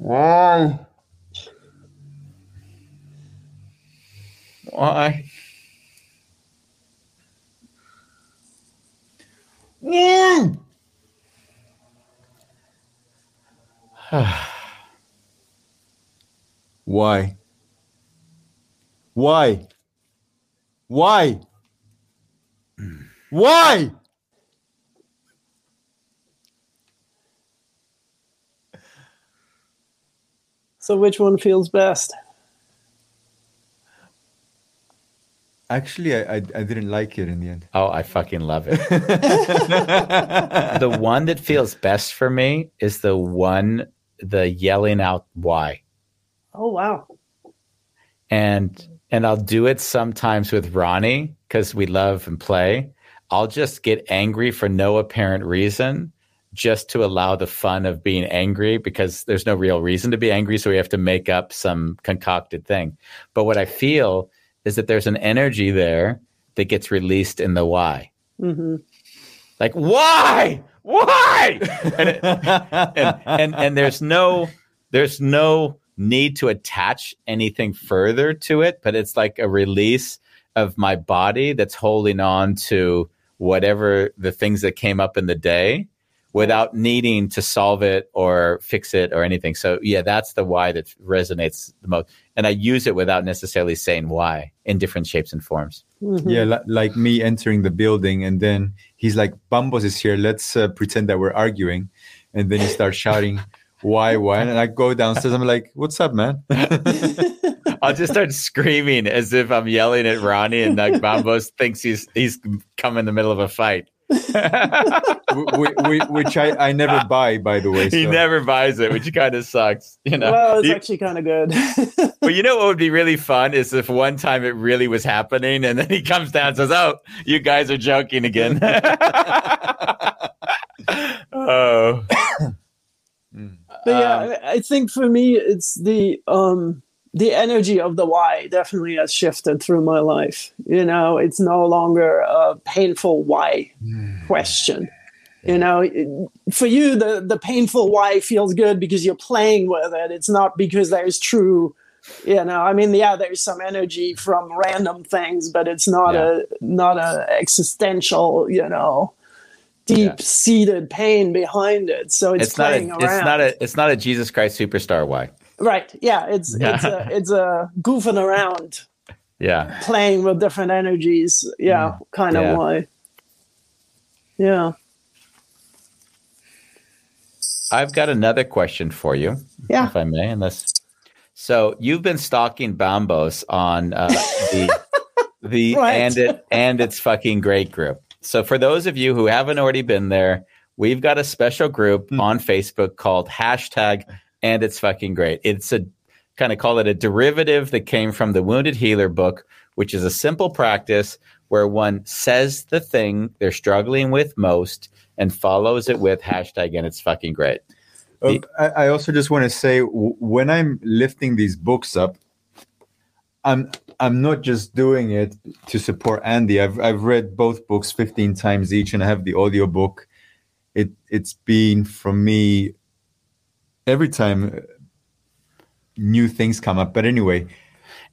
Why? So which one feels best? Actually, I, I I didn't like it in the end. Oh, I fucking love it. The one that feels best for me is the one the yelling out why. Oh, wow. And and I'll do it sometimes with Ronnie because we love and play. I'll just get angry for no apparent reason just to allow the fun of being angry because there's no real reason to be angry. So we have to make up some concocted thing. But what I feel is that there's an energy there that gets released in the why. Mm-hmm. Like, why? Why? and, it, and, and and there's no there's no need to attach anything further to it, but it's like a release of my body that's holding on to whatever the things that came up in the day without needing to solve it or fix it or anything. So yeah, that's the why that resonates the most. And I use it without necessarily saying why in different shapes and forms. Mm-hmm. Yeah, li- like me entering the building and then he's like, Bambos is here. Let's uh, pretend that we're arguing. And then he starts shouting, why, why? And I go downstairs. I'm like, what's up, man? I'll just start screaming as if I'm yelling at Ronnie and like Bambos thinks he's he's come in the middle of a fight. we, we, which I, I never buy, by the way. So. He never buys it, which kind of sucks. You know? Well, it's you, actually kind of good. Well, you know what would be really fun is if one time it really was happening and then he comes down and says, oh, you guys are joking again. Oh. But yeah, I think for me, it's the... um the energy of the why definitely has shifted through my life. You know, it's no longer a painful why mm. question. Yeah. You know, it, for you, the, the painful why feels good because you're playing with it. It's not because there's true, you know, I mean, yeah, there's some energy from random things, but it's not yeah. a not a existential, you know, deep-seated yeah. pain behind it. So it's, it's playing not a, around. It's not a, it's not a Jesus Christ superstar why. Right. Yeah. It's yeah. it's a, it's a goofing around. Yeah. Playing with different energies. Yeah. Mm. Kind of yeah. why. Yeah. I've got another question for you. Yeah. If I may, unless. So you've been stalking Bambos on uh, the the right. and it and it's fucking great group. So for those of you who haven't already been there, we've got a special group mm. on Facebook called hashtag. And it's fucking great. It's a kind of call it a derivative that came from the Wounded Healer book, which is a simple practice where one says the thing they're struggling with most and follows it with hashtag and it's fucking great. The- uh, I, I also just want to say w- when I'm lifting these books up, I'm I'm not just doing it to support Andy. I've I've read both books fifteen times each and I have the audiobook. It it's been from me. Every time new things come up. But anyway.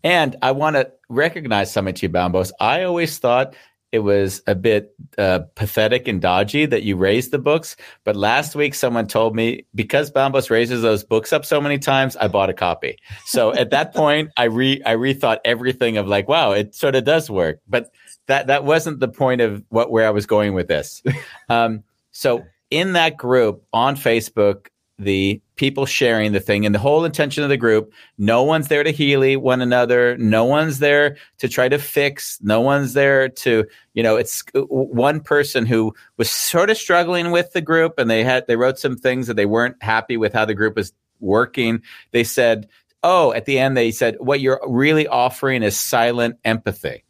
And I want to recognize something to you, Bambos. I always thought it was a bit uh, pathetic and dodgy that you raised the books. But last week, someone told me, because Bambos raises those books up so many times, I bought a copy. So at that point, I re I rethought everything of like, wow, it sort of does work. But that, that wasn't the point of what where I was going with this. Um, so in that group on Facebook, the people sharing the thing and the whole intention of the group. No one's there to heal one another. No one's there to try to fix. No one's there to, you know, it's one person who was sort of struggling with the group and they had, they wrote some things that they weren't happy with how the group was working. They said, oh, at the end, they said, what you're really offering is silent empathy.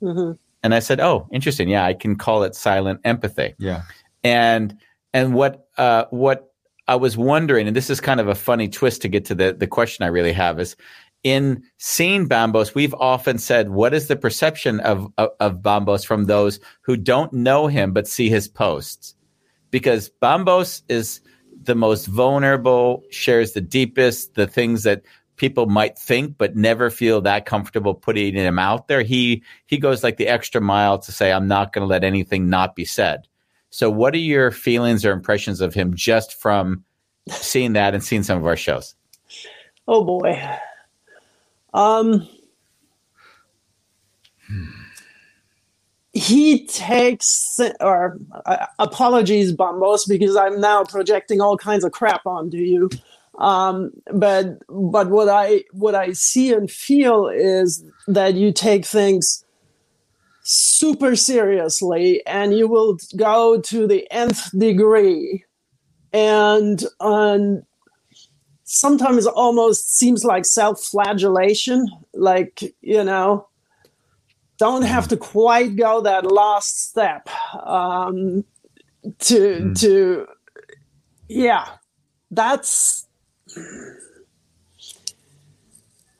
Mm-hmm. And I said, oh, interesting. Yeah. I can call it silent empathy. Yeah. And, and what, uh, what, I was wondering, and this is kind of a funny twist to get to the, the question I really have is, in seeing Bambos, we've often said, what is the perception of, of, of Bambos from those who don't know him but see his posts? Because Bambos is the most vulnerable, shares the deepest, the things that people might think but never feel that comfortable putting him out there. He, he goes like the extra mile to say, I'm not going to let anything not be said. So what are your feelings or impressions of him just from seeing that and seeing some of our shows? Oh, boy. Um, hmm. He takes – or uh, apologies, Bambos, because I'm now projecting all kinds of crap onto you. Um, but but what I what I see and feel is that you take things – super seriously, and you will go to the nth degree, and um, sometimes almost seems like self-flagellation, like, you know, don't have to quite go that last step um, to, mm. to, yeah, that's,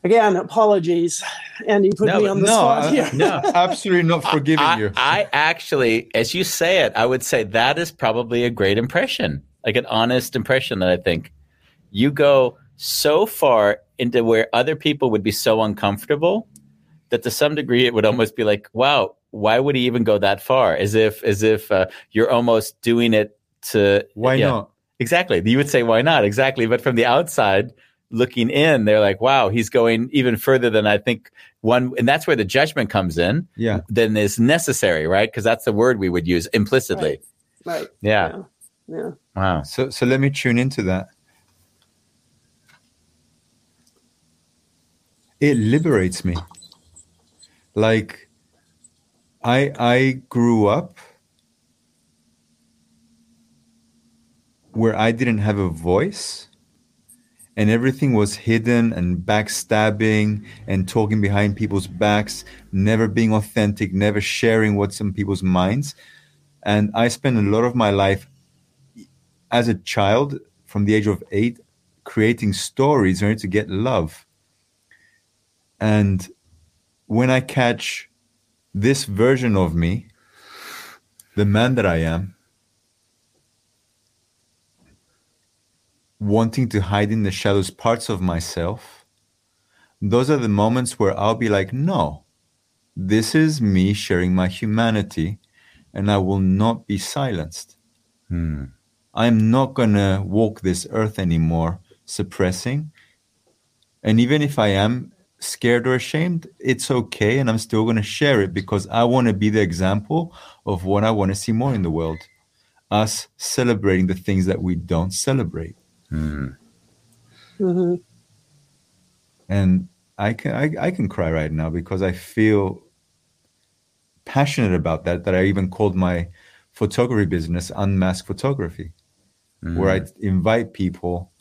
again, apologies. Andy put no, me on the no, spot here. No, absolutely not forgiving I, you. I actually, as you say it, I would say that is probably a great impression, like an honest impression that I think you go so far into where other people would be so uncomfortable that to some degree it would almost be like, wow, why would he even go that far? As if as if uh, you're almost doing it to... Why yeah, not? Exactly. You would say, why not? Exactly. But from the outside, looking in, they're like, wow, he's going even further than I think one... And that's where the judgment comes in. Yeah. Then is necessary, right? Because that's the word we would use implicitly. Right. right. Yeah. yeah. Yeah. Wow. So, so let me tune into that. It liberates me. Like, I I grew up where I didn't have a voice and everything was hidden and backstabbing and talking behind people's backs, never being authentic, never sharing what's in people's minds. And I spent a lot of my life as a child from the age of eight creating stories in order to get love. And when I catch this version of me, the man that I am, wanting to hide in the shadows parts of myself, those are the moments where I'll be like, no, this is me sharing my humanity and I will not be silenced. Hmm. I'm not going to walk this earth anymore, suppressing. And even if I am scared or ashamed, it's okay, and I'm still going to share it because I want to be the example of what I want to see more in the world, us celebrating the things that we don't celebrate. Mm. Mm-hmm. And I can I, I can cry right now because I feel passionate about that, that I even called my photography business Unmask Photography, mm-hmm. where I invite people,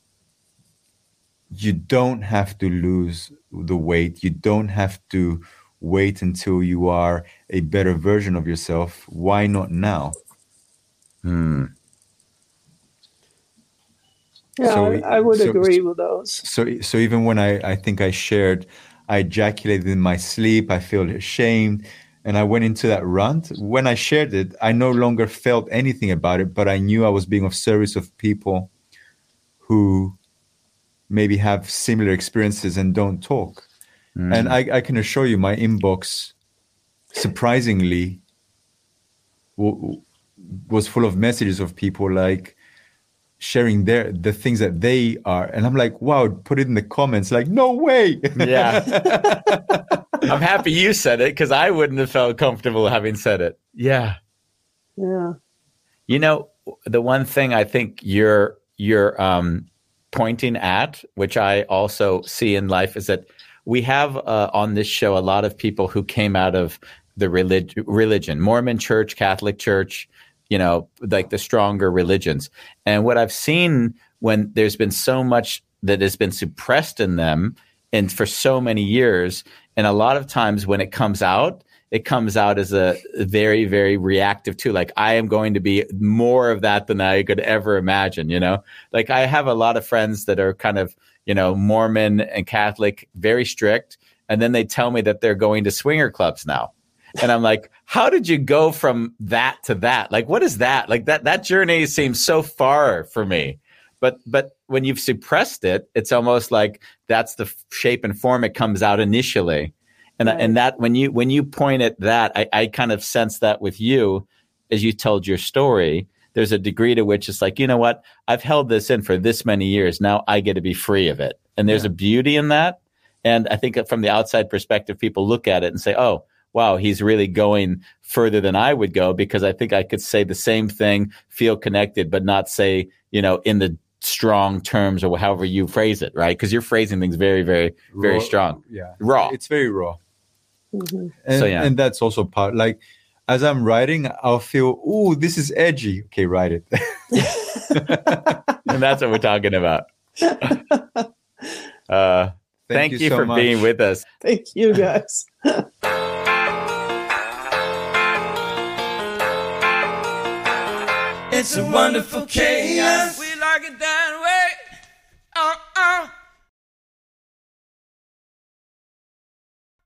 you don't have to lose the weight. You don't have to wait until you are a better version of yourself. Why not now? Hmm. Yeah, so, I, I would so, agree with those. So, so even when I, I think I shared, I ejaculated in my sleep, I feel ashamed, and I went into that rant. When I shared it, I no longer felt anything about it, but I knew I was being of service of people who maybe have similar experiences and don't talk. Mm. And I, I can assure you my inbox, surprisingly, w- was full of messages of people like sharing their the things that they are. And I'm like, wow, put it in the comments. Like, no way. Yeah. I'm happy you said it because I wouldn't have felt comfortable having said it. Yeah. Yeah. You know, the one thing I think you're, you're, um, pointing at, which I also see in life, is that we have uh, on this show a lot of people who came out of the relig- religion, Mormon church, Catholic church, you know, like the stronger religions. And what I've seen when there's been so much that has been suppressed in them and for so many years, and a lot of times when it comes out, it comes out as a very, very reactive too. Like, I am going to be more of that than I could ever imagine, you know? Like, I have a lot of friends that are kind of, you know, Mormon and Catholic, very strict. And then they tell me that they're going to swinger clubs now. And I'm like, how did you go from that to that? Like, what is that? Like, that that journey seems so far for me. But but when you've suppressed it, it's almost like that's the shape and form it comes out initially. And, right. and that when you when you point at that, I, I kind of sense that with you as you told your story, there's a degree to which it's like, you know what, I've held this in for this many years. Now I get to be free of it. And there's yeah. a beauty in that. And I think from the outside perspective, people look at it and say, oh, wow, he's really going further than I would go, because I think I could say the same thing, feel connected, but not say, you know, in the strong terms or however you phrase it, right? Because you're phrasing things very, very, very raw, strong. Yeah. Raw. It's very raw. Mm-hmm. And, so, yeah. and that's also part, like, as I'm writing, I'll feel, ooh, this is edgy. Okay, write it. And that's what we're talking about. uh, thank, thank you, you so for much. being with us. Thank you, guys. It's a wonderful chaos.